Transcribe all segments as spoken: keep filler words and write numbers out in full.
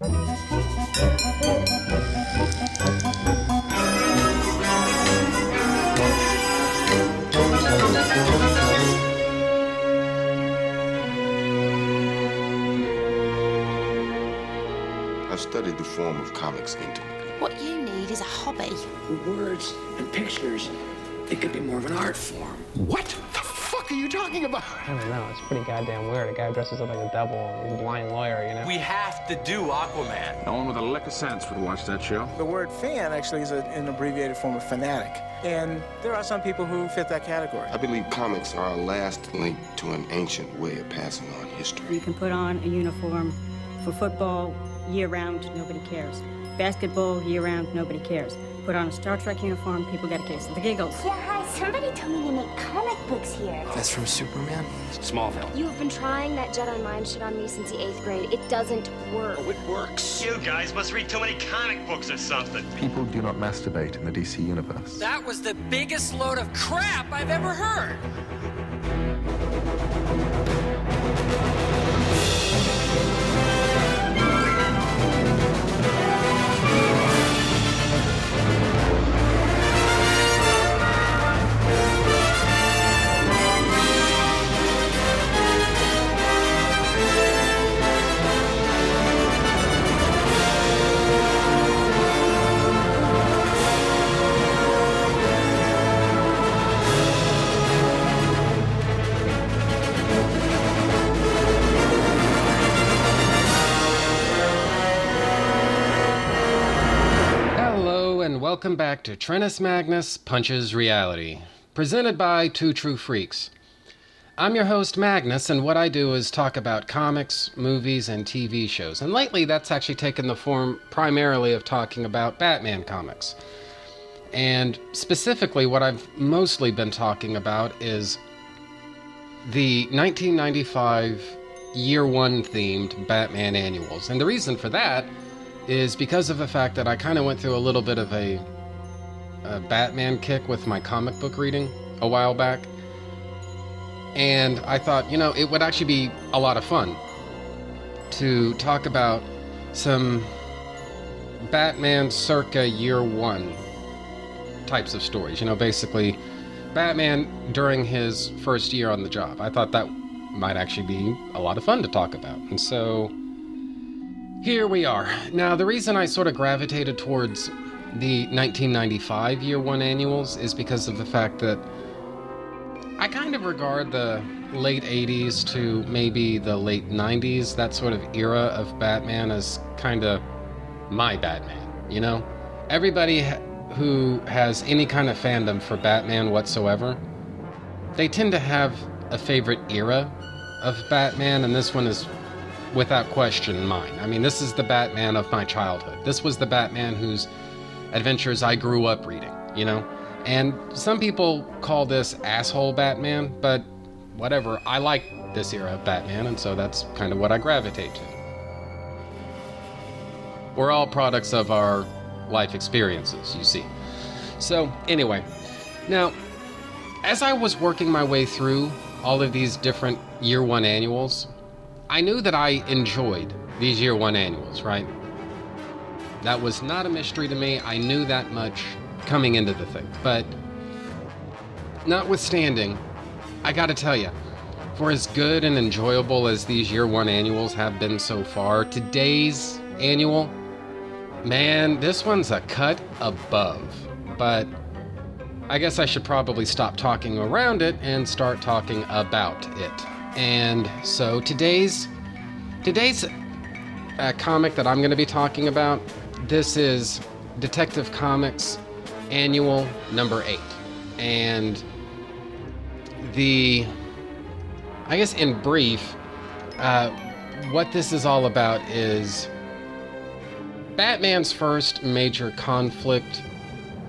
I've studied the form of comics intimately. What you need is a hobby. Words and pictures, it could be more of an art form. What? What are you talking about? I don't know. It's pretty goddamn weird. A guy dresses up like a devil and he's a blind lawyer, you know? We have to do Aquaman. No one with a lick of sense would watch that show. The word fan actually is a, an abbreviated form of fanatic. And there are some people who fit that category. I believe comics are a last link to an ancient way of passing on history. You can put on a uniform for football year-round, nobody cares. Basketball year-round, nobody cares. Put on a Star Trek uniform, people get a case of the giggles. Yeah, hi, somebody told me they make comic books here. That's from Superman? Smallville. You have been trying that Jedi mind shit on me since the eighth grade. It doesn't work. Oh, it works. You guys must read too many comic books or something. People do not masturbate in the D C universe. That was the biggest load of crap I've ever heard. Welcome back to Trenus Magnus Punches Reality, presented by Two True Freaks. I'm your host, Magnus, and what I do is talk about comics, movies, and T V shows. And lately, that's actually taken the form primarily of talking about Batman comics. And specifically, what I've mostly been talking about is the nineteen ninety-five Year One themed Batman annuals. And the reason for that is because of the fact that I kind of went through a little bit of a, a Batman kick with my comic book reading a while back. And I thought, you know, it would actually be a lot of fun to talk about some Batman circa year one types of stories. You know, basically Batman during his first year on the job. I thought that might actually be a lot of fun to talk about. And so here we are. Now, the reason I sort of gravitated towards the nineteen ninety-five Year One annuals is because of the fact that I kind of regard the late eighties to maybe the late nineties, that sort of era of Batman, as kind of my Batman, you know? Everybody who has any kind of fandom for Batman whatsoever, they tend to have a favorite era of Batman, and this one is without question mine. I mean, this is the Batman of my childhood. This was the Batman whose adventures I grew up reading, you know? And some people call this asshole Batman, but whatever. I like this era of Batman, and so that's kind of what I gravitate to. We're all products of our life experiences, you see. So, anyway. Now, as I was working my way through all of these different Year One annuals, I knew that I enjoyed these Year One annuals, right? That was not a mystery to me. I knew that much coming into the thing. But notwithstanding, I gotta tell you, for as good and enjoyable as these Year One annuals have been so far, today's annual, man, this one's a cut above. But I guess I should probably stop talking around it and start talking about it. And so today's today's uh, comic that I'm going to be talking about, this is Detective Comics Annual Number eight. And the, I guess in brief, uh, what this is all about is Batman's first major conflict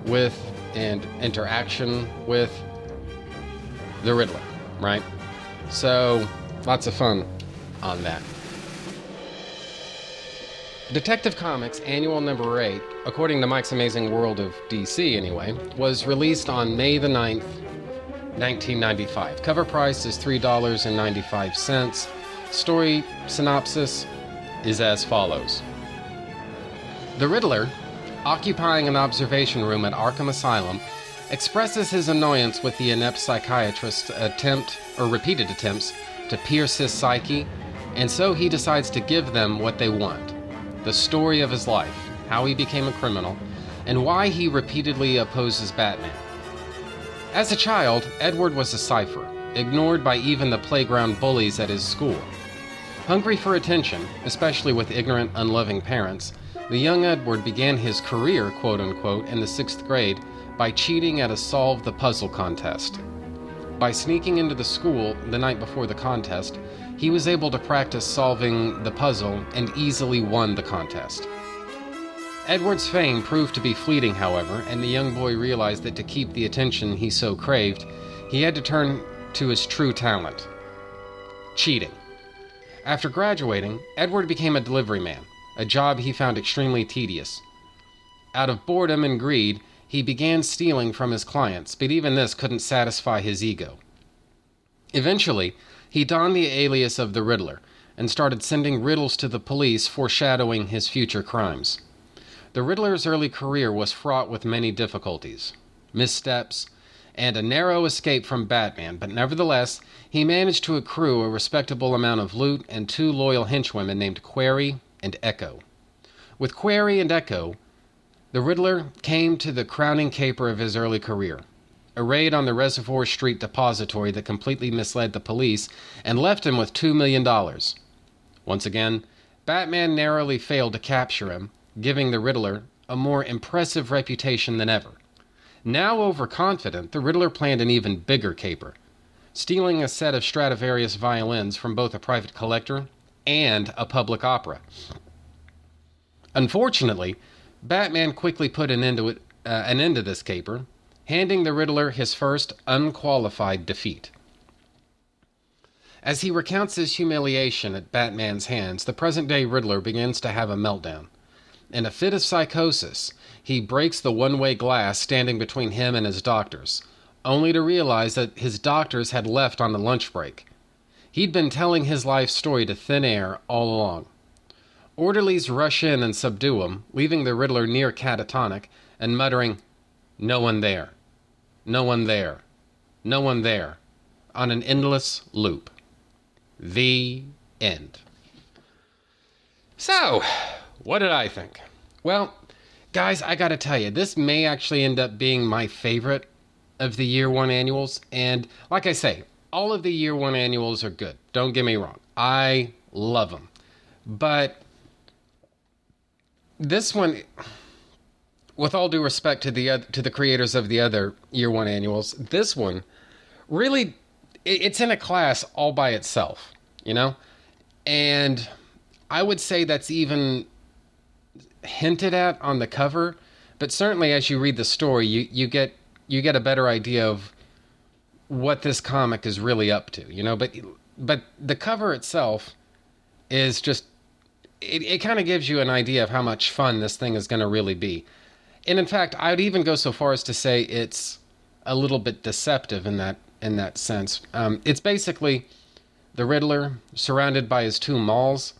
with and interaction with the Riddler, right? So, lots of fun on that. Detective Comics Annual Number eight, according to Mike's Amazing World of D C anyway, was released on May the ninth, nineteen ninety-five. Cover price is three dollars and ninety-five cents. Story synopsis is as follows. The Riddler, occupying an observation room at Arkham Asylum, expresses his annoyance with the inept psychiatrist's attempt, or repeated attempts, to pierce his psyche, and so he decides to give them what they want. The story of his life, how he became a criminal, and why he repeatedly opposes Batman. As a child, Edward was a cipher, ignored by even the playground bullies at his school. Hungry for attention, especially with ignorant, unloving parents, the young Edward began his career, quote-unquote, in the sixth grade by cheating at a solve the puzzle contest. By sneaking into the school the night before the contest, he was able to practice solving the puzzle and easily won the contest. Edward's fame proved to be fleeting, however, and the young boy realized that to keep the attention he so craved, he had to turn to his true talent: cheating. After graduating, Edward became a delivery man, a job he found extremely tedious. Out of boredom and greed, he began stealing from his clients, but even this couldn't satisfy his ego. Eventually, he donned the alias of the Riddler and started sending riddles to the police, foreshadowing his future crimes. The Riddler's early career was fraught with many difficulties, missteps, and a narrow escape from Batman, but nevertheless, he managed to accrue a respectable amount of loot and two loyal henchwomen named Query and Echo. With Query and Echo, the Riddler came to the crowning caper of his early career, a raid on the Reservoir Street depository that completely misled the police and left him with two million dollars. Once again, Batman narrowly failed to capture him, giving the Riddler a more impressive reputation than ever. Now overconfident, the Riddler planned an even bigger caper, stealing a set of Stradivarius violins from both a private collector and a public opera. Unfortunately, Batman quickly put an end to it, uh, an end to this caper, handing the Riddler his first unqualified defeat. As he recounts his humiliation at Batman's hands, the present-day Riddler begins to have a meltdown. In a fit of psychosis, he breaks the one-way glass standing between him and his doctors, only to realize that his doctors had left on the lunch break. He'd been telling his life story to thin air all along. Orderlies rush in and subdue him, leaving the Riddler near catatonic and muttering, "No one there, no one there, no one there," on an endless loop. The end. So, what did I think? Well, guys, I gotta tell you, this may actually end up being my favorite of the Year One annuals. And like I say, all of the Year One annuals are good. Don't get me wrong. I love them. But this one, with all due respect to the to the creators of the other Year One annuals, this one really, it's in a class all by itself, you know? And I would say that's even hinted at on the cover, but certainly as you read the story, you, you get you get a better idea of what this comic is really up to, you know? But but the cover itself is just, it, it kind of gives you an idea of how much fun this thing is going to really be. And in fact, I would even go so far as to say it's a little bit deceptive in that, in that sense. Um, it's basically the Riddler surrounded by his two Mauls.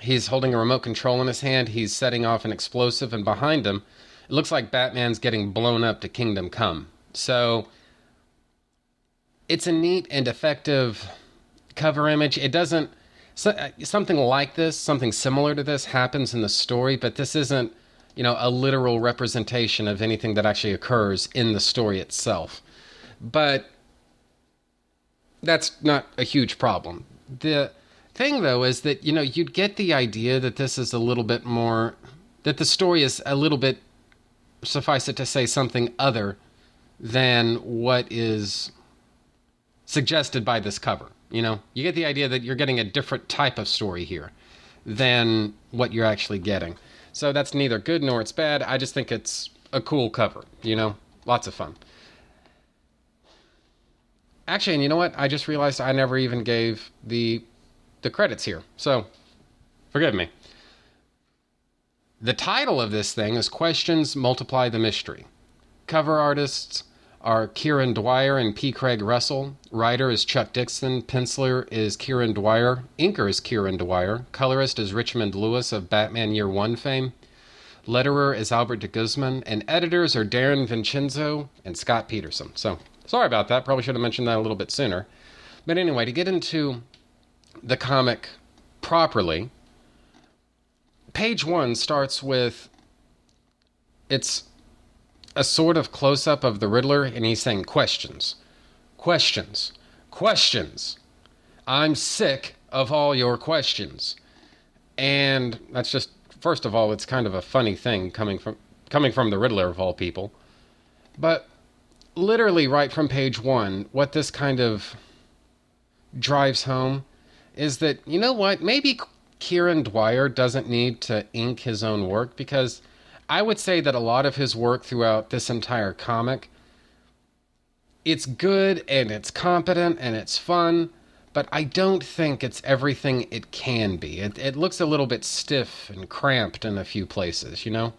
He's holding a remote control in his hand. He's setting off an explosive, and behind him, it looks like Batman's getting blown up to Kingdom Come. So, it's a neat and effective cover image. It doesn't... So, something like this, something similar to this happens in the story, but this isn't, you know, a literal representation of anything that actually occurs in the story itself. But that's not a huge problem. The thing, though, is that, you know, you'd get the idea that this is a little bit more, that the story is a little bit, suffice it to say, something other than what is suggested by this cover. You know, you get the idea that you're getting a different type of story here than what you're actually getting. So that's neither good nor it's bad. I just think it's a cool cover, you know, lots of fun. Actually, and you know what? I just realized I never even gave the the credits here. So forgive me. The title of this thing is Questions Multiply the Mystery. Cover artists are Kieron Dwyer and P. Craig Russell. Writer is Chuck Dixon. Penciler is Kieron Dwyer. Inker is Kieron Dwyer. Colorist is Richmond Lewis of Batman Year One fame. Letterer is Albert de Guzman, and editors are Darren Vincenzo and Scott Peterson. So, sorry about that. Probably should have mentioned that a little bit sooner. But anyway, to get into the comic properly, page one starts with, it's a sort of close-up of the Riddler, and he's saying, questions, questions, questions. I'm sick of all your questions. And that's just, first of all, it's kind of a funny thing coming from coming from the Riddler of all people. But literally right from page one, what this kind of drives home is that, you know what, maybe Kieron Dwyer doesn't need to ink his own work, because I would say that a lot of his work throughout this entire comic, it's good and it's competent and it's fun, but I don't think it's everything it can be. It, it looks a little bit stiff and cramped in a few places, you know,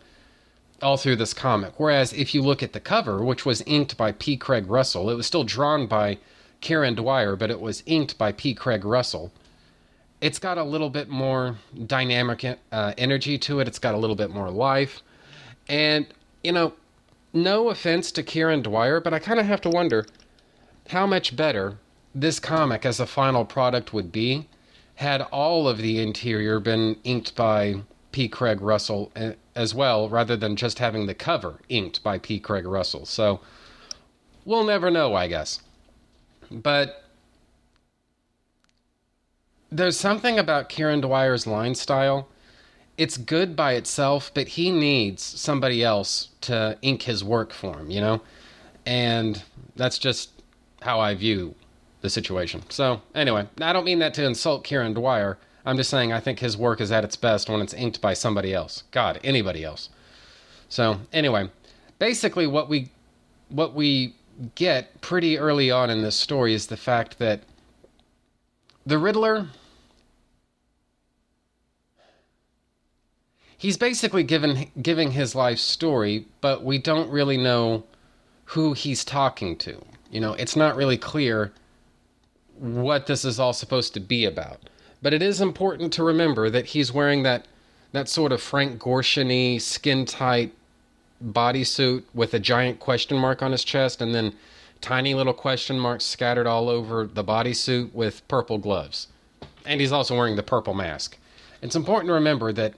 all through this comic. Whereas if you look at the cover, which was inked by P. Craig Russell, it was still drawn by Kieron Dwyer, but it was inked by P. Craig Russell. It's got a little bit more dynamic uh, energy to it. It's got a little bit more life. And, you know, no offense to Kieron Dwyer, but I kind of have to wonder how much better this comic as a final product would be had all of the interior been inked by P. Craig Russell as well, rather than just having the cover inked by P. Craig Russell. So we'll never know, I guess. But there's something about Kieron Dwyer's line style. It's good by itself, but he needs somebody else to ink his work for him, you know? And that's just how I view the situation. So anyway, I don't mean that to insult Kieron Dwyer. I'm just saying I think his work is at its best when it's inked by somebody else. God, anybody else. So anyway, basically what we what we get pretty early on in this story is the fact that the Riddler, he's basically given, giving his life story, but we don't really know who he's talking to. You know, it's not really clear what this is all supposed to be about. But it is important to remember that he's wearing that that sort of Frank Gorshin-y, skin-tight bodysuit with a giant question mark on his chest, and then tiny little question marks scattered all over the bodysuit with purple gloves. And he's also wearing the purple mask. It's important to remember that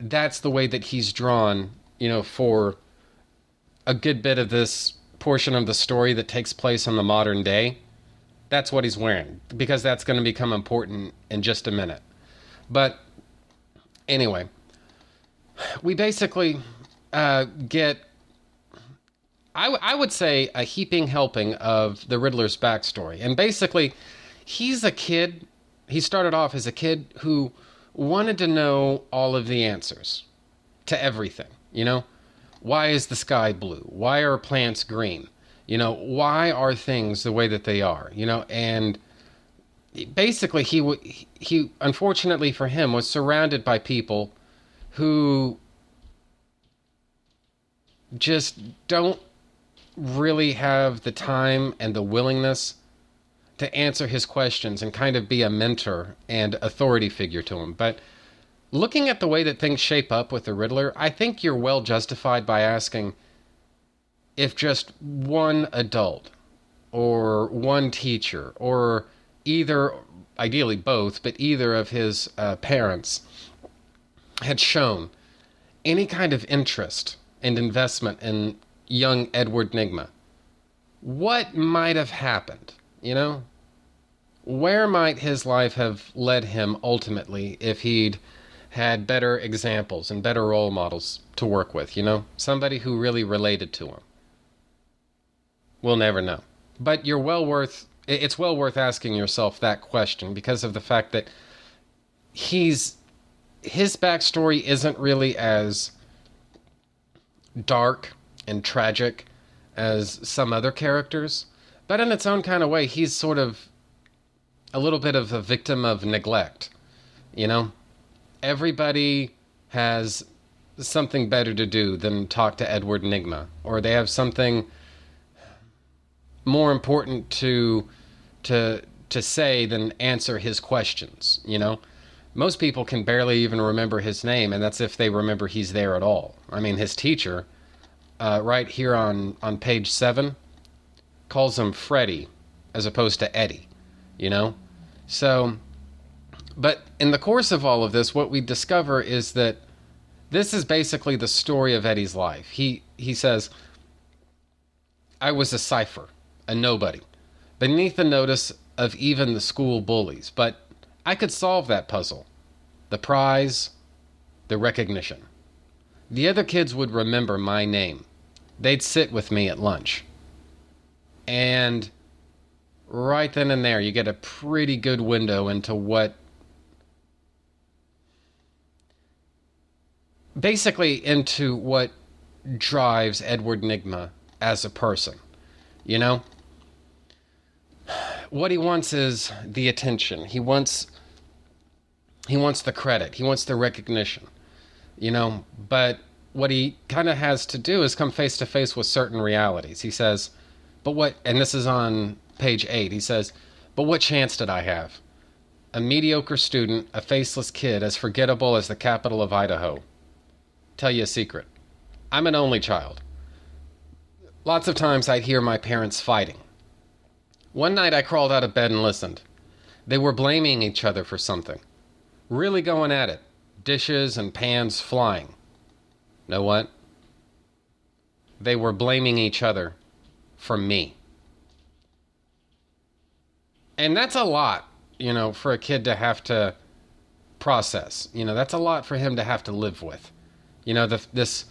that's the way that he's drawn, you know, for a good bit of this portion of the story that takes place in the modern day. That's what he's wearing, because that's going to become important in just a minute. But anyway, we basically uh, get, I, w- I would say, a heaping helping of the Riddler's backstory. And basically, he's a kid. He started off as a kid who wanted to know all of the answers to everything. You know, why is the sky blue? Why are plants green? You know, why are things the way that they are? You know, and basically he, w- he unfortunately for him, was surrounded by people who just don't really have the time and the willingness to answer his questions and kind of be a mentor and authority figure to him. But looking at the way that things shape up with the Riddler, I think you're well justified by asking if just one adult or one teacher or either, ideally both, but either of his uh, parents had shown any kind of interest and investment in young Edward Nigma, what might have happened, you know? Where might his life have led him ultimately if he'd had better examples and better role models to work with, you know? Somebody who really related to him. We'll never know. But you're well worth, it's well worth asking yourself that question, because of the fact that he's, his backstory isn't really as dark and tragic as some other characters, but in its own kind of way, he's sort of a little bit of a victim of neglect, you know? Everybody has something better to do than talk to Edward Nigma, or they have something more important to to to say than answer his questions, you know? most people can barely even remember his name, and that's if they remember he's there at all. I mean, his teacher, uh, right here on, on page seven, calls him Freddy as opposed to Eddie, you know? So, but in the course of all of this, what we discover is that this is basically the story of Eddie's life. He, he says, I was a cipher, a nobody, beneath the notice of even the school bullies, but I could solve that puzzle. The prize, the recognition. The other kids would remember my name. They'd sit with me at lunch. And right then and there, you get a pretty good window into what... basically into what drives Edward Nygma as a person, you know? What he wants is the attention. He wants he wants the credit. He wants the recognition, you know? But what he kind of has to do is come face to face with certain realities. He says, but what, and this is on page eight, he says, but what chance did I have? A mediocre student, a faceless kid, as forgettable as the capital of Idaho. Tell you a secret. I'm an only child. Lots of times I'd hear my parents fighting. One night I crawled out of bed and listened. They were blaming each other for something. Really going at it. Dishes and pans flying. Know what? They were blaming each other for me. And that's a lot, you know, for a kid to have to process. You know, that's a lot for him to have to live with. You know, the, this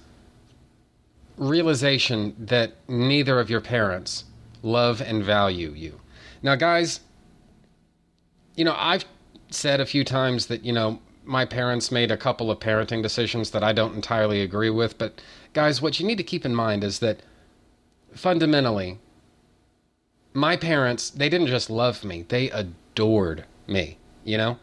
realization that neither of your parents love and value you. Now, guys, you know, I've said a few times that, you know, my parents made a couple of parenting decisions that I don't entirely agree with. But, guys, what you need to keep in mind is that fundamentally, my parents, they didn't just love me. They adored me, you know,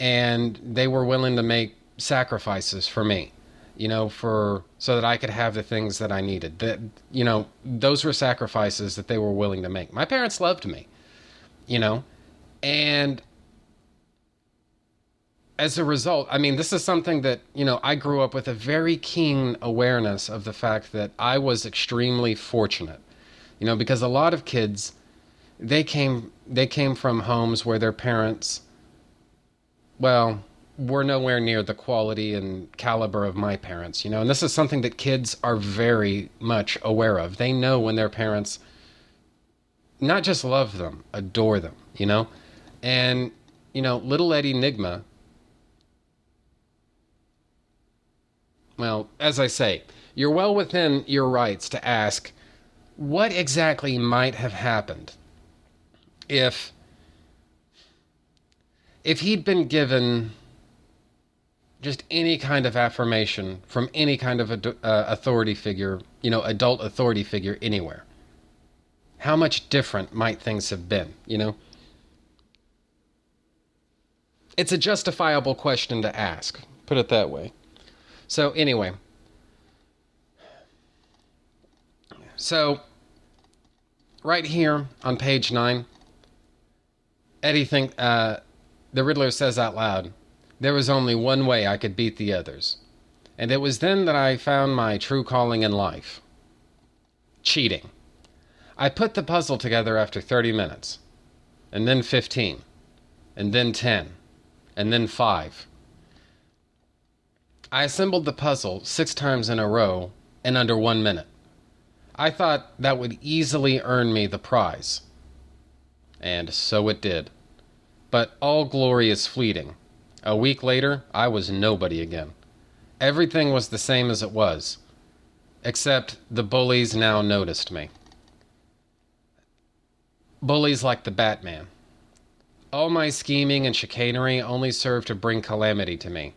and they were willing to make sacrifices for me, you know, for so that I could have the things that I needed. That, you know, those were sacrifices that they were willing to make. My parents loved me, you know, and as a result, I mean, this is something that, you know, I grew up with a very keen awareness of the fact that I was extremely fortunate, you know, because a lot of kids, they came, they came from homes where their parents, well, were nowhere near the quality and caliber of my parents, you know, and this is something that kids are very much aware of. They know when their parents not just love them, adore them, you know, and, you know, little Eddie Nygma, well, as I say, you're well within your rights to ask what exactly might have happened if, if he'd been given just any kind of affirmation from any kind of ad- uh, authority figure, you know, adult authority figure anywhere. How much different might things have been, you know? It's a justifiable question to ask, put it that way. So anyway, so right here on page nine, Eddie think, uh, the Riddler says out loud, there was only one way I could beat the others, and it was then that I found my true calling in life. Cheating. I put the puzzle together after thirty minutes, and then fifteen, and then ten, and then five. I assembled the puzzle six times in a row in under one minute. I thought that would easily earn me the prize. And so it did. But all glory is fleeting. A week later, I was nobody again. Everything was the same as it was, except the bullies now noticed me. Bullies like the Batman. All my scheming and chicanery only served to bring calamity to me.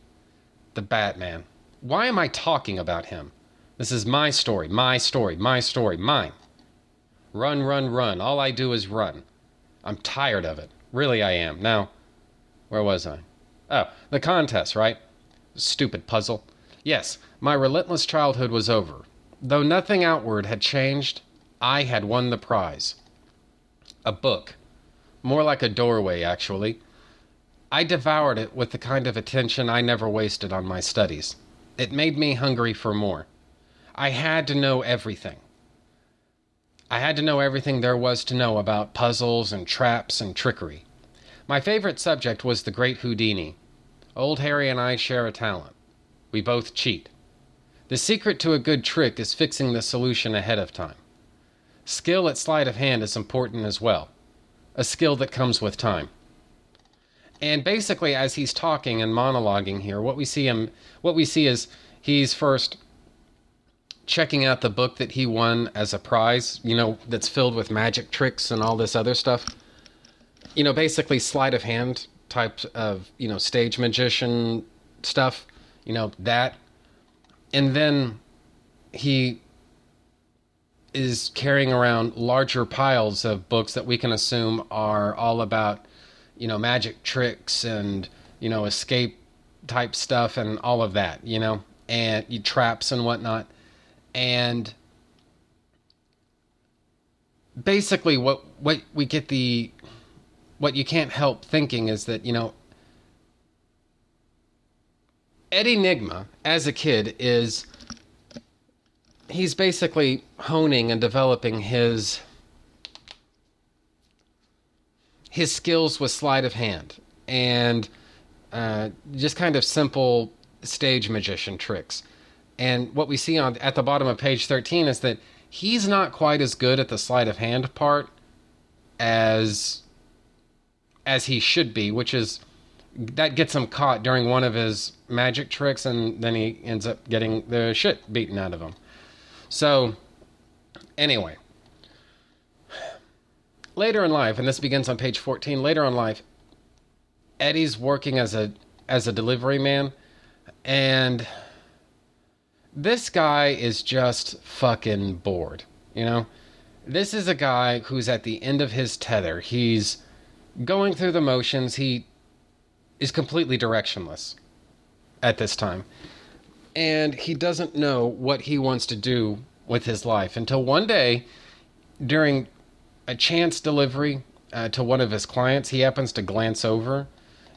The Batman. Why am I talking about him? This is my story, my story, my story, mine. Run, run, run. All I do is run. I'm tired of it. Really, I am. Now, where was I? Oh, the contest, right? Stupid puzzle. Yes, my relentless childhood was over. Though nothing outward had changed, I had won the prize. A book. More like a doorway, actually. I devoured it with the kind of attention I never wasted on my studies. It made me hungry for more. I had to know everything. I had to know everything there was to know about puzzles and traps and trickery. My favorite subject was the great Houdini. Old Harry and I share a talent. We both cheat. The secret to a good trick is fixing the solution ahead of time. Skill at sleight of hand is important as well, a skill that comes with time. And basically, as he's talking and monologuing here, what we see him, what we see is he's first checking out the book that he won as a prize, you know, that's filled with magic tricks and all this other stuff. You know, basically sleight of hand type of, you know, stage magician stuff, you know, that. And then he is carrying around larger piles of books that we can assume are all about, you know, magic tricks and, you know, escape type stuff and all of that, you know, and traps and whatnot. And basically what, what we get the, what you can't help thinking is that, you know, Ed Enigma as a kid is, he's basically honing and developing his, his skills with sleight of hand and uh, just kind of simple stage magician tricks. And what we see on at the bottom of page thirteen is that he's not quite as good at the sleight of hand part as as he should be, which is that gets him caught during one of his magic tricks, and then he ends up getting the shit beaten out of him. So, anyway. Later in life, and this begins on page fourteen, later in life, Eddie's working as a as a delivery man, and this guy is just fucking bored, you know? This is a guy who's at the end of his tether. He's going through the motions. He is completely directionless at this time, and he doesn't know what he wants to do with his life until one day during a chance delivery uh, to one of his clients, he happens to glance over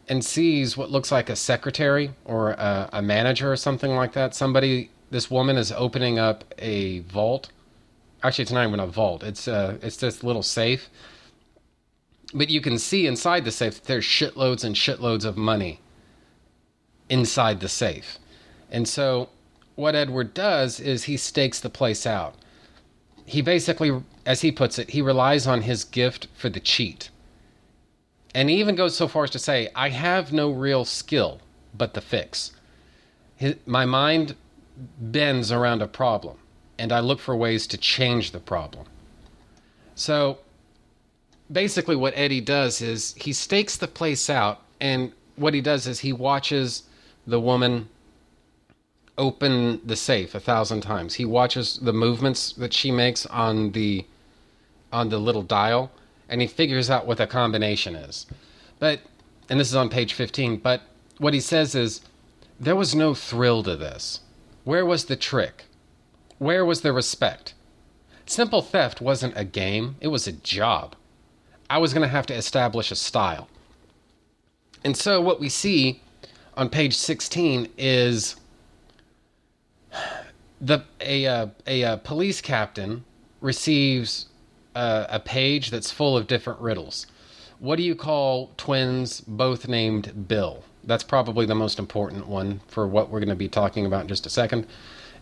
and sees what looks like a secretary or a, a manager or something like that. Somebody, this woman is opening up a vault. Actually, it's not even a vault. It's uh, it's this little safe. But you can see inside the safe that there's shitloads and shitloads of money inside the safe. And so what Edward does is he stakes the place out. He basically, as he puts it, he relies on his gift for the cheat. And he even goes so far as to say, I have no real skill but the fix. His, my mind bends around a problem, and I look for ways to change the problem. So basically what Eddie does is he stakes the place out, and what he does is he watches the woman open the safe a thousand times. He watches the movements that she makes on the on the little dial, and he figures out what the combination is. But, and this is on page fifteen, but what he says is, there was no thrill to this. Where was the trick? Where was the respect? Simple theft wasn't a game. It was a job. I was going to have to establish a style. And so what we see on page sixteen is The a uh, a uh, police captain receives uh, a page that's full of different riddles. What do you call twins both named Bill? That's probably the most important one for what we're going to be talking about in just a second.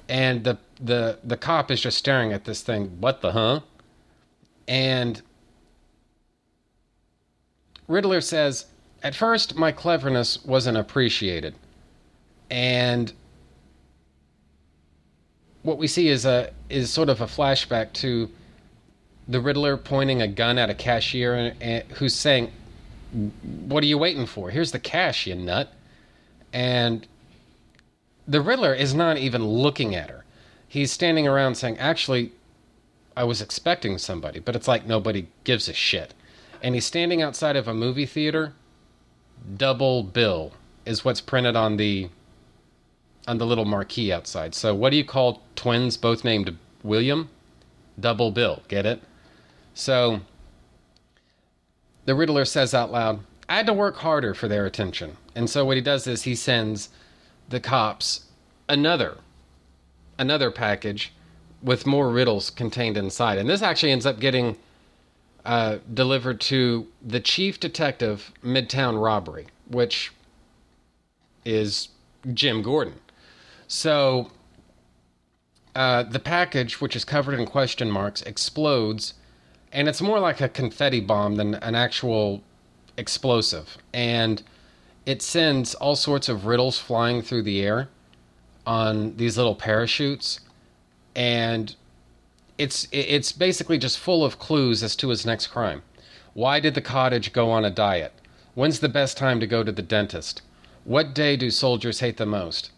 And the the the cop is just staring at this thing. What the huh? And Riddler says, "At first, my cleverness wasn't appreciated," and what we see is a is sort of a flashback to the Riddler pointing a gun at a cashier and, and who's saying, "What are you waiting for? Here's the cash, you nut." And the Riddler is not even looking at her. He's standing around saying, "Actually, I was expecting somebody," but it's like nobody gives a shit. And he's standing outside of a movie theater. Double bill is what's printed on the on the little marquee outside. So what do you call twins both named William? Double bill, get it? So the Riddler says out loud, I had to work harder for their attention. And so what he does is he sends the cops another, another package with more riddles contained inside. And this actually ends up getting uh, delivered to the chief detective, Midtown Robbery, which is Jim Gordon. So uh, the package, which is covered in question marks, explodes, and it's more like a confetti bomb than an actual explosive. And it sends all sorts of riddles flying through the air on these little parachutes. And it's it's basically just full of clues as to his next crime. Why did the cottage go on a diet? When's the best time to go to the dentist? What day do soldiers hate the most?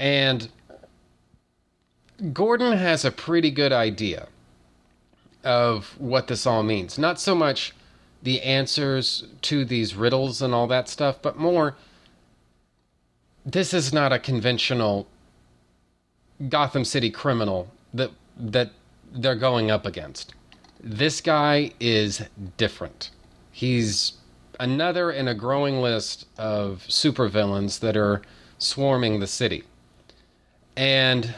And Gordon has a pretty good idea of what this all means. Not so much the answers to these riddles and all that stuff, but more, this is not a conventional Gotham City criminal that that they're going up against. This guy is different. He's another in a growing list of supervillains that are swarming the city. And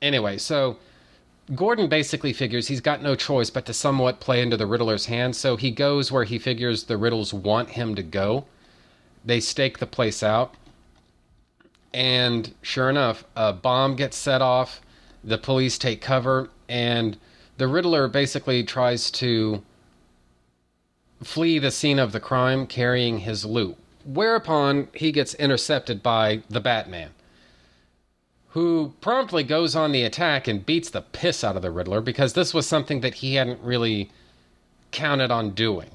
anyway, so Gordon basically figures he's got no choice but to somewhat play into the Riddler's hand, so he goes where he figures the riddles want him to go. They stake the place out. And sure enough, a bomb gets set off, the police take cover, and the Riddler basically tries to flee the scene of the crime carrying his loot, whereupon he gets intercepted by the Batman, who promptly goes on the attack and beats the piss out of the Riddler, because this was something that he hadn't really counted on doing.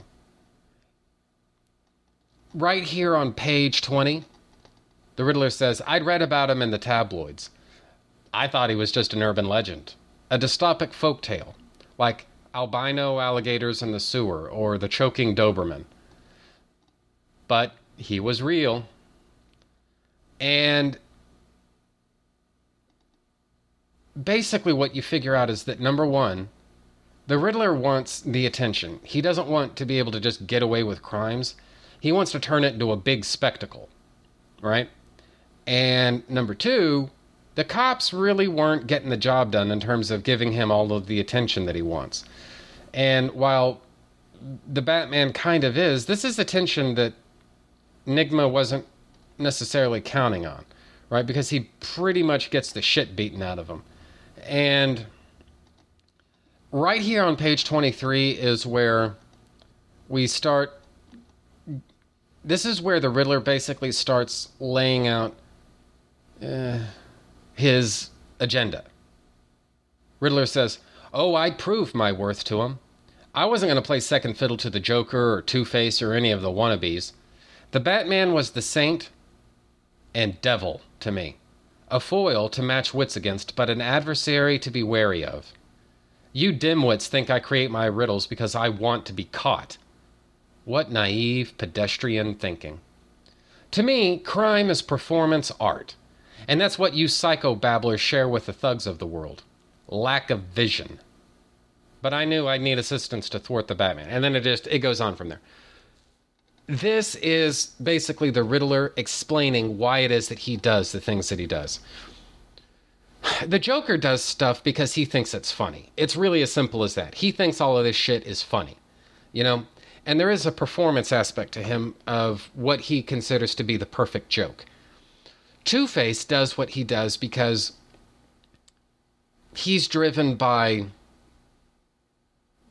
Right here on page twenty... the Riddler says, "I'd read about him in the tabloids. I thought he was just an urban legend, a dystopic folktale, like albino alligators in the sewer or the choking Doberman. But he was real." And basically what you figure out is that, number one, the Riddler wants the attention. He doesn't want to be able to just get away with crimes. He wants to turn it into a big spectacle, right? And number two, the cops really weren't getting the job done in terms of giving him all of the attention that he wants. And while the Batman kind of is, this is attention that Enigma wasn't necessarily counting on, right? Because he pretty much gets the shit beaten out of him. And right here on page twenty-three is where we start... This is where the Riddler basically starts laying out uh, his agenda. Riddler says, "Oh, I proved my worth to him. I wasn't going to play second fiddle to the Joker or Two-Face or any of the wannabes. The Batman was the saint and devil to me. A foil to match wits against, but an adversary to be wary of. You dimwits think I create my riddles because I want to be caught. What naive, pedestrian thinking. To me, crime is performance art. And that's what you psychobabblers share with the thugs of the world. Lack of vision. But I knew I'd need assistance to thwart the Batman." And then it just, it goes on from there. This is basically the Riddler explaining why it is that he does the things that he does. The Joker does stuff because he thinks it's funny. It's really as simple as that. He thinks all of this shit is funny. You know? And there is a performance aspect to him of what he considers to be the perfect joke. Two-Face does what he does because he's driven by,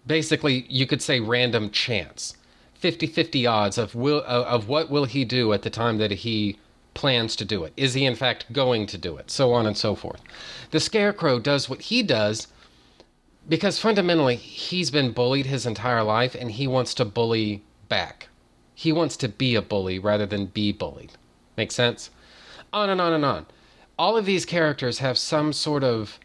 basically, you could say random chance. fifty-fifty odds of will of what will he do at the time that he plans to do it. Is he, in fact, going to do it? So on and so forth. The Scarecrow does what he does because fundamentally, he's been bullied his entire life, and he wants to bully back. He wants to be a bully rather than be bullied. Make sense? On and on and on. All of these characters have some sort of...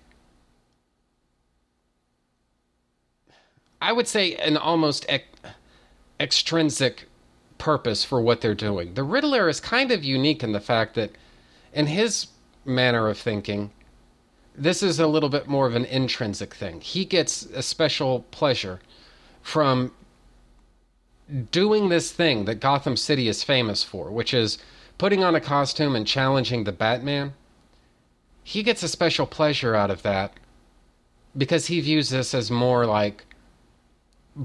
I would say an almost ec- extrinsic purpose for what they're doing. The Riddler is kind of unique in the fact that, in his manner of thinking... this is a little bit more of an intrinsic thing. He gets a special pleasure from doing this thing that Gotham City is famous for, which is putting on a costume and challenging the Batman, he gets a special pleasure out of that because he views this as more like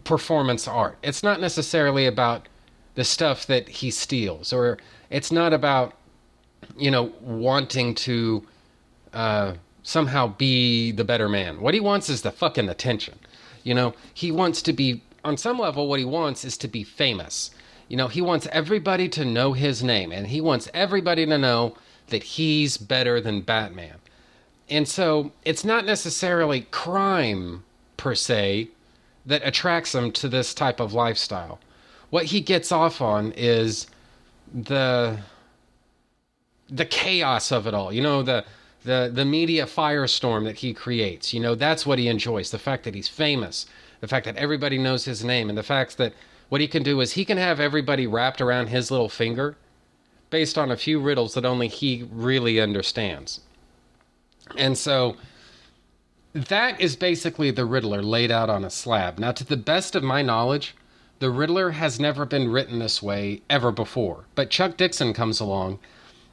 performance art. It's not necessarily about the stuff that he steals, or it's not about, you know, wanting to uh, somehow be the better man. What he wants is the fucking attention. You know, he wants to be, on some level, what he wants is to be famous. You know, he wants everybody to know his name, and he wants everybody to know that he's better than Batman. And so it's not necessarily crime, per se, that attracts him to this type of lifestyle. What he gets off on is the the chaos of it all. You know, the, the, the media firestorm that he creates. You know, that's what he enjoys. The fact that he's famous. The fact that everybody knows his name. And the fact that what he can do is he can have everybody wrapped around his little finger based on a few riddles that only he really understands. And so that is basically the Riddler laid out on a slab. Now, to the best of my knowledge, the Riddler has never been written this way ever before. But Chuck Dixon comes along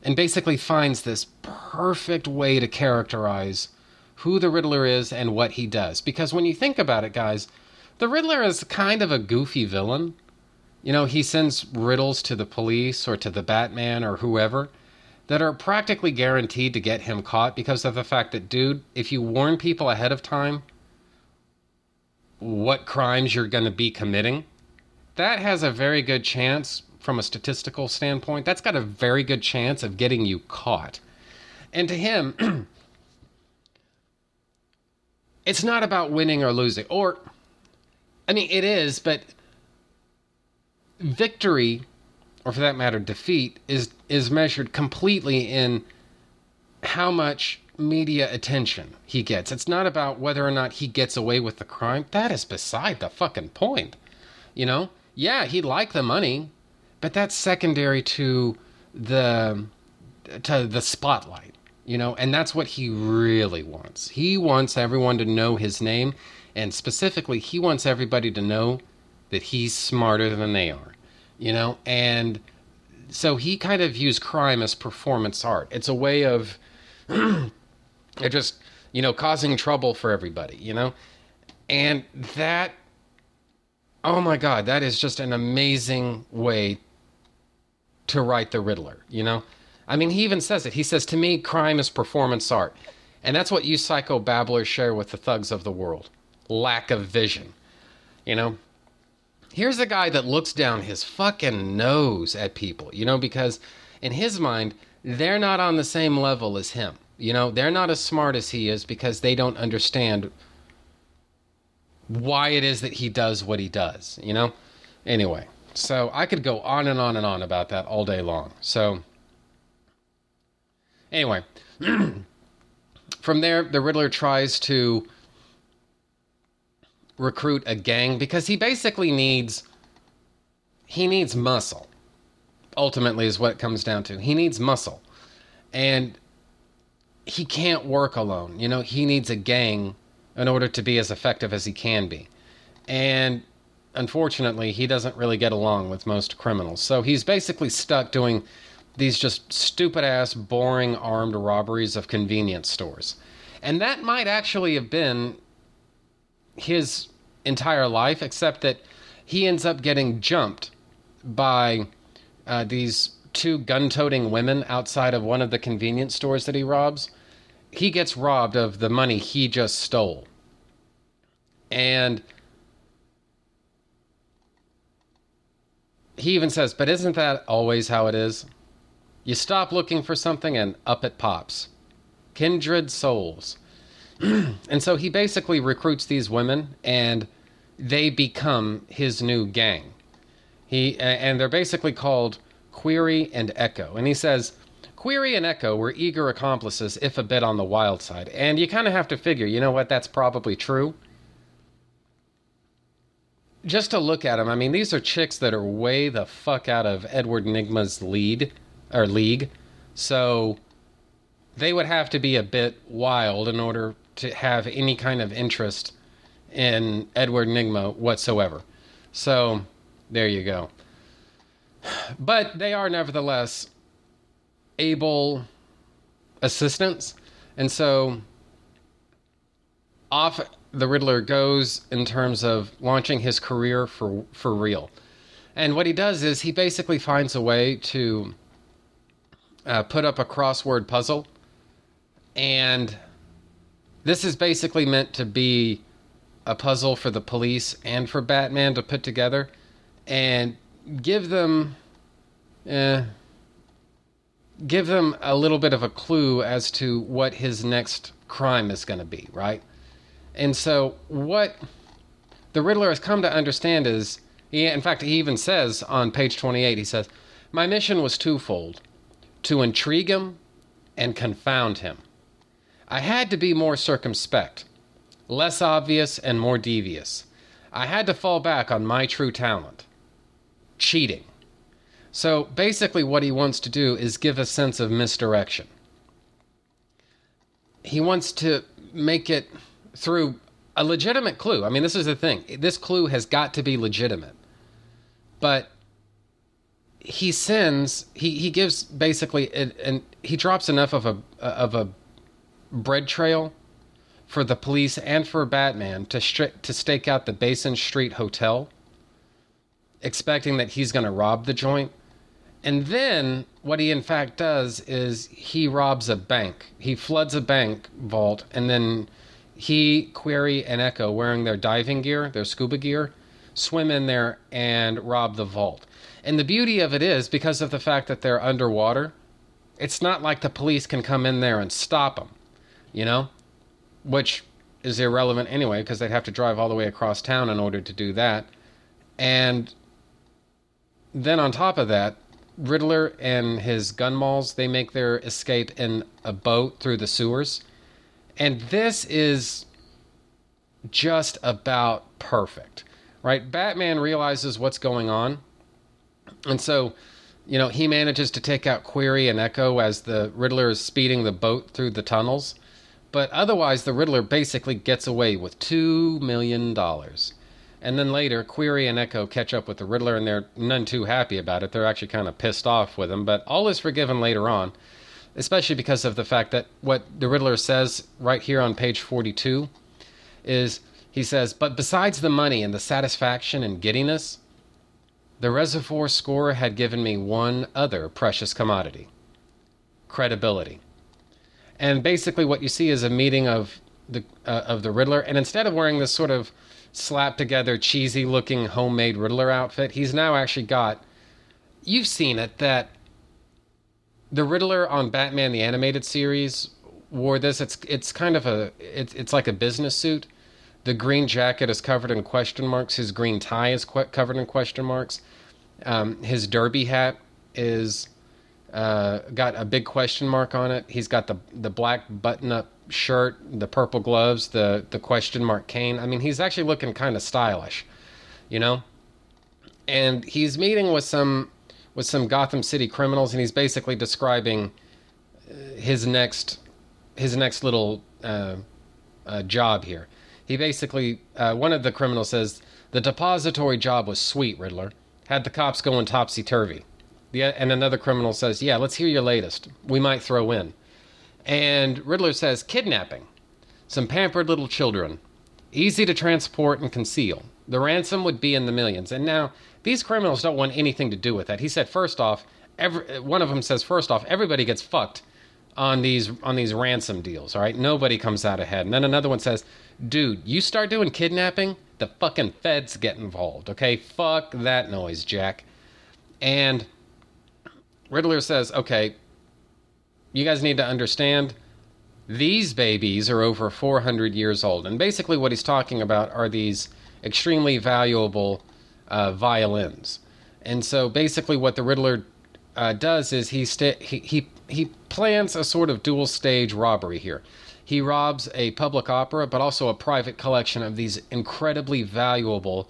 and basically finds this perfect way to characterize who the Riddler is and what he does. Because when you think about it, guys, the Riddler is kind of a goofy villain. You know, he sends riddles to the police or to the Batman or whoever that are practically guaranteed to get him caught because of the fact that, dude, if you warn people ahead of time what crimes you're going to be committing, that has a very good chance, from a statistical standpoint, that's got a very good chance of getting you caught. And to him, it's not about winning or losing. Or, I mean, it is, but victory, or for that matter, defeat, is is measured completely in how much media attention he gets. It's not about whether or not he gets away with the crime. That is beside the fucking point. You know, yeah, he'd like the money, but that's secondary to the to the spotlight, you know, and that's what he really wants. He wants everyone to know his name, and specifically, he wants everybody to know that he's smarter than they are, you know, and so he kind of views crime as performance art. It's a way of just, you know, causing trouble for everybody, you know, and that, oh my God, that is just an amazing way to write the Riddler, you know? I mean, he even says it. He says, to me, crime is performance art. And that's what you psychobabblers share with the thugs of the world. Lack of vision, you know? Here's a guy that looks down his fucking nose at people, you know? Because in his mind, they're not on the same level as him, you know? They're not as smart as he is because they don't understand why it is that he does what he does, you know? Anyway, so I could go on and on and on about that all day long. So, anyway. From there, the Riddler tries to recruit a gang because he basically needs... He needs muscle. Ultimately is what it comes down to. He needs muscle. And he can't work alone. You know, he needs a gang in order to be as effective as he can be. And unfortunately, he doesn't really get along with most criminals. So he's basically stuck doing these just stupid-ass, boring, armed robberies of convenience stores. And that might actually have been his entire life, except that he ends up getting jumped by uh, these two gun-toting women outside of one of the convenience stores that he robs. He gets robbed of the money he just stole. And he even says, but isn't that always how it is? You stop looking for something and up it pops. Kindred souls. And so he basically recruits these women and they become his new gang. He and they're basically called Query and Echo. And he says, Query and Echo were eager accomplices, if a bit on the wild side. And you kind of have to figure, you know what, that's probably true. Just to look at them, I mean, these are chicks that are way the fuck out of Edward Nygma's lead, or league. So they would have to be a bit wild in order to have any kind of interest in Edward Nygma whatsoever. So There you go. But they are nevertheless able assistants. And so off the Riddler goes in terms of launching his career for for real. And what he does is he basically finds a way to uh, put up a crossword puzzle. And this is basically meant to be a puzzle for the police and for Batman to put together and give them uh, give them a little bit of a clue as to what his next crime is going to be, right? And so what the Riddler has come to understand is, he, in fact, he even says on page twenty-eight, he says, "My mission was twofold, to intrigue him and confound him. I had to be more circumspect, less obvious and more devious. I had to fall back on my true talent, cheating." So basically what he wants to do is give a sense of misdirection. He wants to make it through a legitimate clue. I mean, this is the thing. This clue has got to be legitimate. But he sends, he, he gives basically, and, and he drops enough of a of a bread trail for the police and for Batman to stri- to stake out the Basin Street Hotel, expecting that he's going to rob the joint. And then what he in fact does is he robs a bank. He floods a bank vault, and then he, Query, and Echo, wearing their diving gear, their scuba gear, swim in there and rob the vault. And the beauty of it is, because of the fact that they're underwater, it's not like the police can come in there and stop them, you know? Which is irrelevant anyway, because they'd have to drive all the way across town in order to do that. And then on top of that, Riddler and his gun malls, they make their escape in a boat through the sewers. And this is just about perfect, right? Batman realizes what's going on. And so, you know, he manages to take out Query and Echo as the Riddler is speeding the boat through the tunnels. But otherwise, the Riddler basically gets away with two million dollars. And then later, Query and Echo catch up with the Riddler, and they're none too happy about it. They're actually kind of pissed off with him. But all is forgiven later on, especially because of the fact that what the Riddler says right here on page forty-two is, he says, "But besides the money and the satisfaction and giddiness, the reservoir score had given me one other precious commodity, credibility." And basically what you see is a meeting of the uh, of the Riddler. And instead of wearing this sort of slapped-together, cheesy-looking, homemade Riddler outfit, he's now actually got, you've seen it, that the Riddler on Batman the Animated Series wore this. It's it's kind of a, it's, it's like a business suit. The green jacket is covered in question marks. His green tie is qu- covered in question marks. Um, his derby hat is uh, got a big question mark on it. He's got the the black button-up shirt, the purple gloves, the, the question mark cane. I mean, he's actually looking kind of stylish, you know? And he's meeting with some with some Gotham City criminals, and he's basically describing his next his next little uh, uh, job here. He basically, uh, one of the criminals says, "The depository job was sweet, Riddler. Had the cops going topsy-turvy." The, and another criminal says, "Yeah, let's hear your latest. We might throw in." And Riddler says, "Kidnapping. Some pampered little children. Easy to transport and conceal. The ransom would be in the millions." And now, these criminals don't want anything to do with that. He said, first off, every, one of them says, first off, everybody gets fucked on these on these ransom deals, all right? Nobody comes out ahead. And then another one says, "Dude, you start doing kidnapping, the fucking feds get involved, okay? Fuck that noise, Jack." And Riddler says, "Okay, you guys need to understand, these babies are over four hundred years old." And basically what he's talking about are these extremely valuable uh, violins. And so basically what the Riddler uh, does is he, sta- he he he plans a sort of dual stage robbery here. He robs a public opera, but also a private collection of these incredibly valuable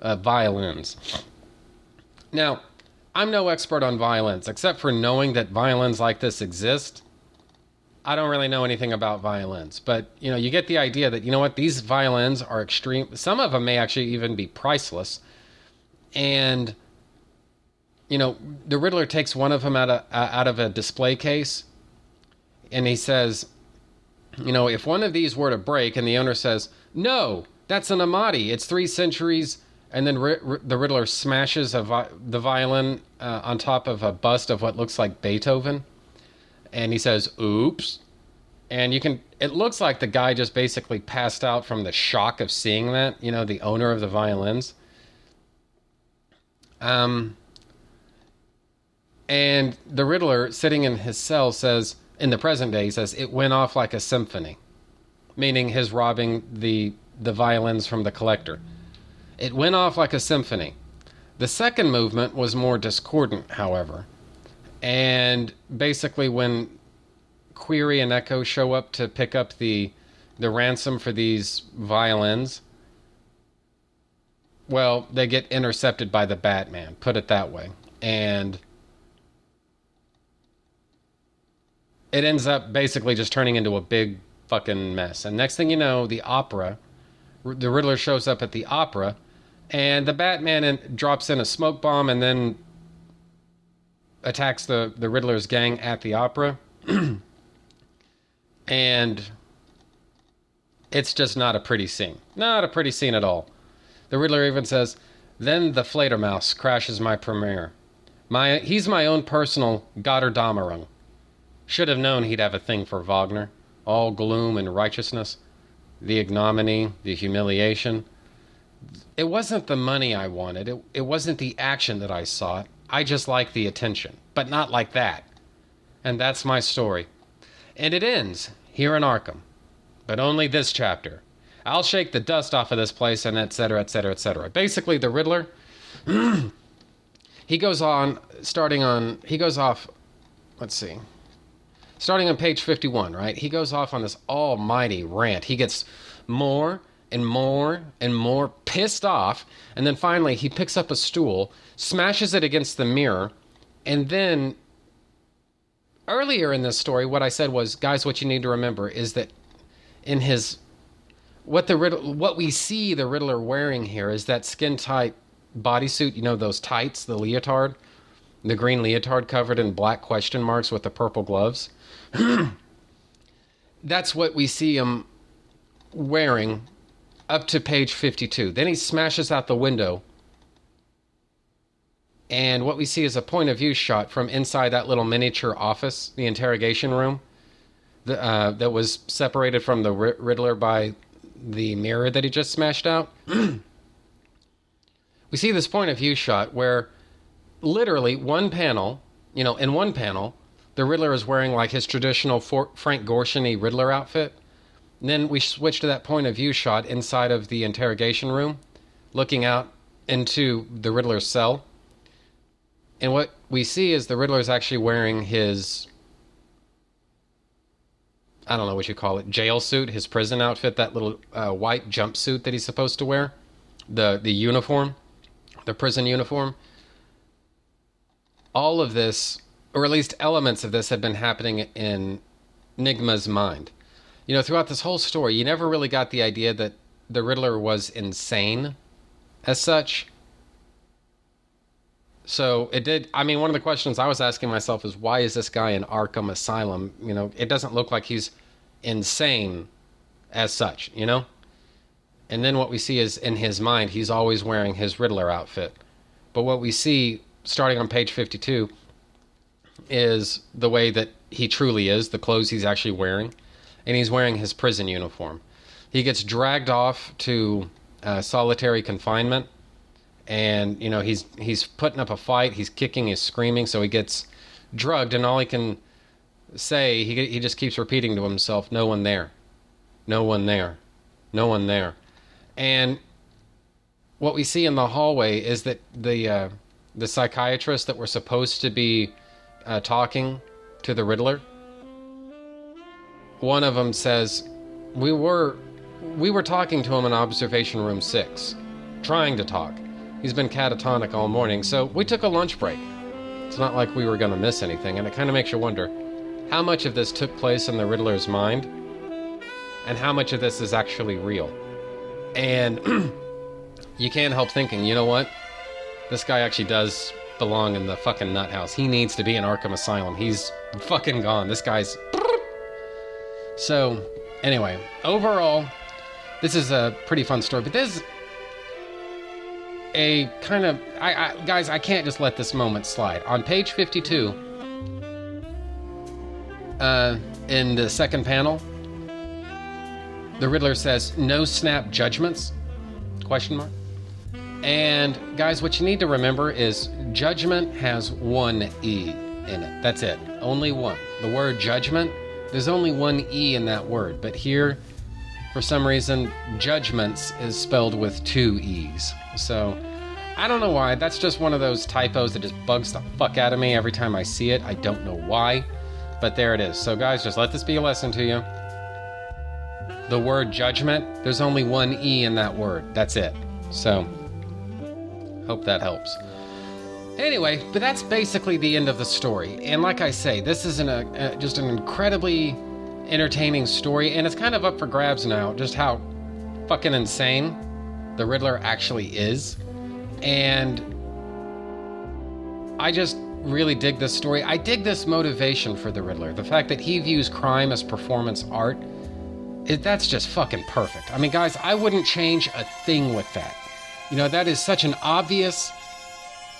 uh, violins. Now, I'm no expert on violins, except for knowing that violins like this exist. I don't really know anything about violins, but, you know, you get the idea that, you know what, these violins are extreme. Some of them may actually even be priceless. and, you know, the Riddler takes one of them out of, uh, out of a display case, and he says, you know, if one of these were to break, and the owner says, no, that's an Amati, it's three centuries, and then ri- r- the Riddler smashes a vi- the violin uh, on top of a bust of what looks like Beethoven, and he says, oops, and you can, it looks like the guy just basically passed out from the shock of seeing that, you know, the owner of the violins. Um, and the Riddler, sitting in his cell, says, in the present day, he says, it went off like a symphony, meaning his robbing the the violins from the collector. It went off like a symphony. The second movement was more discordant, however. And basically when Query and Echo show up to pick up the the ransom for these violins, well, they get intercepted by the Batman, put it that way. And it ends up basically just turning into a big fucking mess. And next thing you know, the opera, the Riddler shows up at the opera, and the Batman in, drops in a smoke bomb and then attacks the, the Riddler's gang at the opera. And it's just not a pretty scene. Not a pretty scene at all. The Riddler even says, then the Fledermaus crashes my premiere. My, he's my own personal Götterdämmerung. Should have known he'd have a thing for Wagner. All gloom and righteousness. The ignominy, the humiliation. It wasn't the money I wanted. It, it wasn't the action that I sought. I just liked the attention. But not like that. And that's my story. And it ends here in Arkham. But only this chapter. I'll shake the dust off of this place, and et cetera, et cetera, et cetera. Basically, the Riddler, he goes on, starting on, he goes off, let's see, starting on page fifty-one, right? He goes off on this almighty rant. He gets more and more and more pissed off, and then finally he picks up a stool, smashes it against the mirror, and then earlier in this story, what I said was, guys, what you need to remember is that in his... What the Riddler, what we see the Riddler wearing here is that skin-tight bodysuit, you know, those tights, the leotard, the green leotard covered in black question marks with the purple gloves. That's what we see him wearing up to page fifty-two. Then he smashes out the window, and what we see is a point-of-view shot from inside that little miniature office, the interrogation room, the, uh, that was separated from the R- Riddler by... the mirror that he just smashed out. We see this point of view shot where literally one panel, you know, in one panel, the Riddler is wearing like his traditional for- Frank Gorshin-y Riddler outfit. And then we switch to that point of view shot inside of the interrogation room, looking out into the Riddler's cell. And what we see is the Riddler is actually wearing his... I don't know what you call it, jail suit, his prison outfit, that little uh, white jumpsuit that he's supposed to wear, the the uniform, the prison uniform. All of this, or at least elements of this, had been happening in Enigma's mind. You know, throughout this whole story, you never really got the idea that the Riddler was insane as such. So it did, I mean, one of the questions I was asking myself is, why is this guy in Arkham Asylum? You know, it doesn't look like he's insane as such, you know? And then what we see is, in his mind, he's always wearing his Riddler outfit. But what we see, starting on page fifty-two, is the way that he truly is, the clothes he's actually wearing. And he's wearing his prison uniform. He gets dragged off to uh, solitary confinement. And, you know, he's he's putting up a fight. He's kicking, he's screaming, so he gets drugged. And all he can say, he he just keeps repeating to himself, no one there, no one there, no one there. And what we see in the hallway is that the, uh, the psychiatrists that were supposed to be uh, talking to the Riddler, one of them says, we were, we were talking to him in observation room six, trying to talk. He's been catatonic all morning, so we took a lunch break. It's not like we were going to miss anything, and it kind of makes you wonder how much of this took place in the Riddler's mind and how much of this is actually real. And you can't help thinking, you know what? this guy actually does belong in the fucking nut house. He needs to be in Arkham Asylum. He's fucking gone. This guy's... So, anyway, overall, this is a pretty fun story, but there's a kind of... I, I guys, I can't just let this moment slide. On page fifty-two, uh, in the second panel, the Riddler says, "No snap judgments?" Question mark. And, guys, what you need to remember is judgment has one E in it. That's it. Only one. The word judgment, there's only one E in that word. But here, for some reason, judgments is spelled with two E's. So, I don't know why. That's just one of those typos that just bugs the fuck out of me every time I see it. I don't know why. But there it is. So, guys, just let this be a lesson to you. The word judgment, there's only one E in that word. That's it. So... hope that helps. Anyway, but that's basically the end of the story. And like I say, this is an, uh, just an incredibly entertaining story, and it's kind of up for grabs now, just how fucking insane the Riddler actually is. And I just really dig this story. I dig this motivation for the Riddler. The fact that he views crime as performance art, it, that's just fucking perfect. I mean, guys, I wouldn't change a thing with that. You know, that is such an obvious,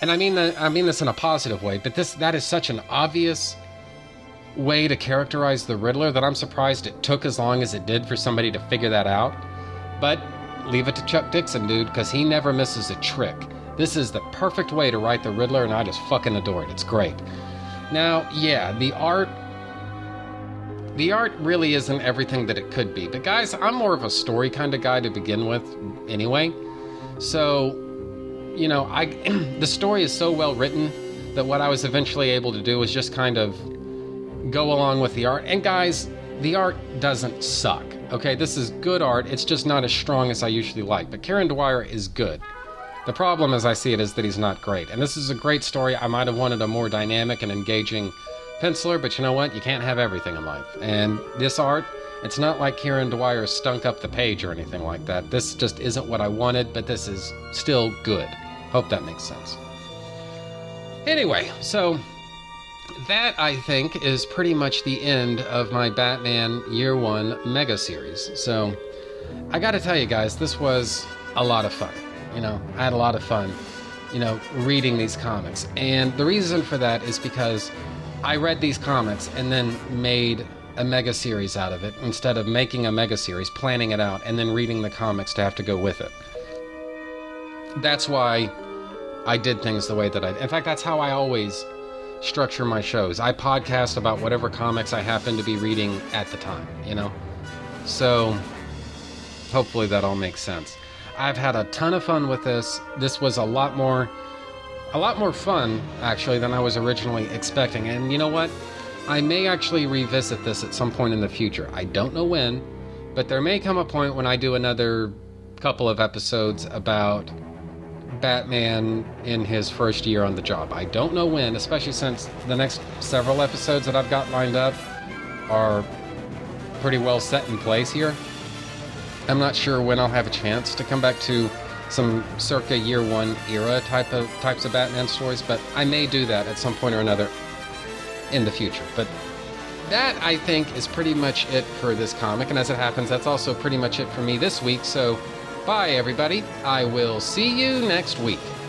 and I mean the, I mean this in a positive way, but this that is such an obvious way to characterize the Riddler that I'm surprised it took as long as it did for somebody to figure that out. But leave it to Chuck Dixon, dude, because he never misses a trick. This is the perfect way to write the Riddler, and I just fucking adore it. It's great. Now, yeah, the art, the art really isn't everything that it could be. But guys, I'm more of a story kind of guy to begin with anyway. So, you know, I the story is so well written that what I was eventually able to do was just kind of go along with the art. And guys, the art doesn't suck, okay? This is good art. It's just not as strong as I usually like. But Kieron Dwyer is good. The problem, as I see it, is that he's not great. And this is a great story. I might have wanted a more dynamic and engaging penciler, but you know what? You can't have everything in life. And this art... it's not like Kieron Dwyer stunk up the page or anything like that. This just isn't what I wanted, but this is still good. Hope that makes sense. Anyway, so that, I think, is pretty much the end of my Batman Year One mega series. So I got to tell you guys, this was a lot of fun. You know, I had a lot of fun, you know, reading these comics. And the reason for that is because I read these comics and then made... a mega series out of it instead of making a mega series, planning it out, and then reading the comics to have to go with it. That's why I did things the way that I did. In fact, that's how I always structure my shows. I podcast about whatever comics I happen to be reading at the time, you know? So hopefully that all makes sense. I've had a ton of fun with this. This was a lot more, a lot more fun, actually, than I was originally expecting. And you know what? I may actually revisit this at some point in the future. I don't know when, but there may come a point when I do another couple of episodes about Batman in his first year on the job. I don't know when, especially since the next several episodes that I've got lined up are pretty well set in place here. I'm not sure when I'll have a chance to come back to some circa year one era type of types of Batman stories, but I may do that at some point or another in the future. But that, I think, is pretty much it for this comic, and as it happens, that's also pretty much it for me this week. So bye everybody, I will see you next week.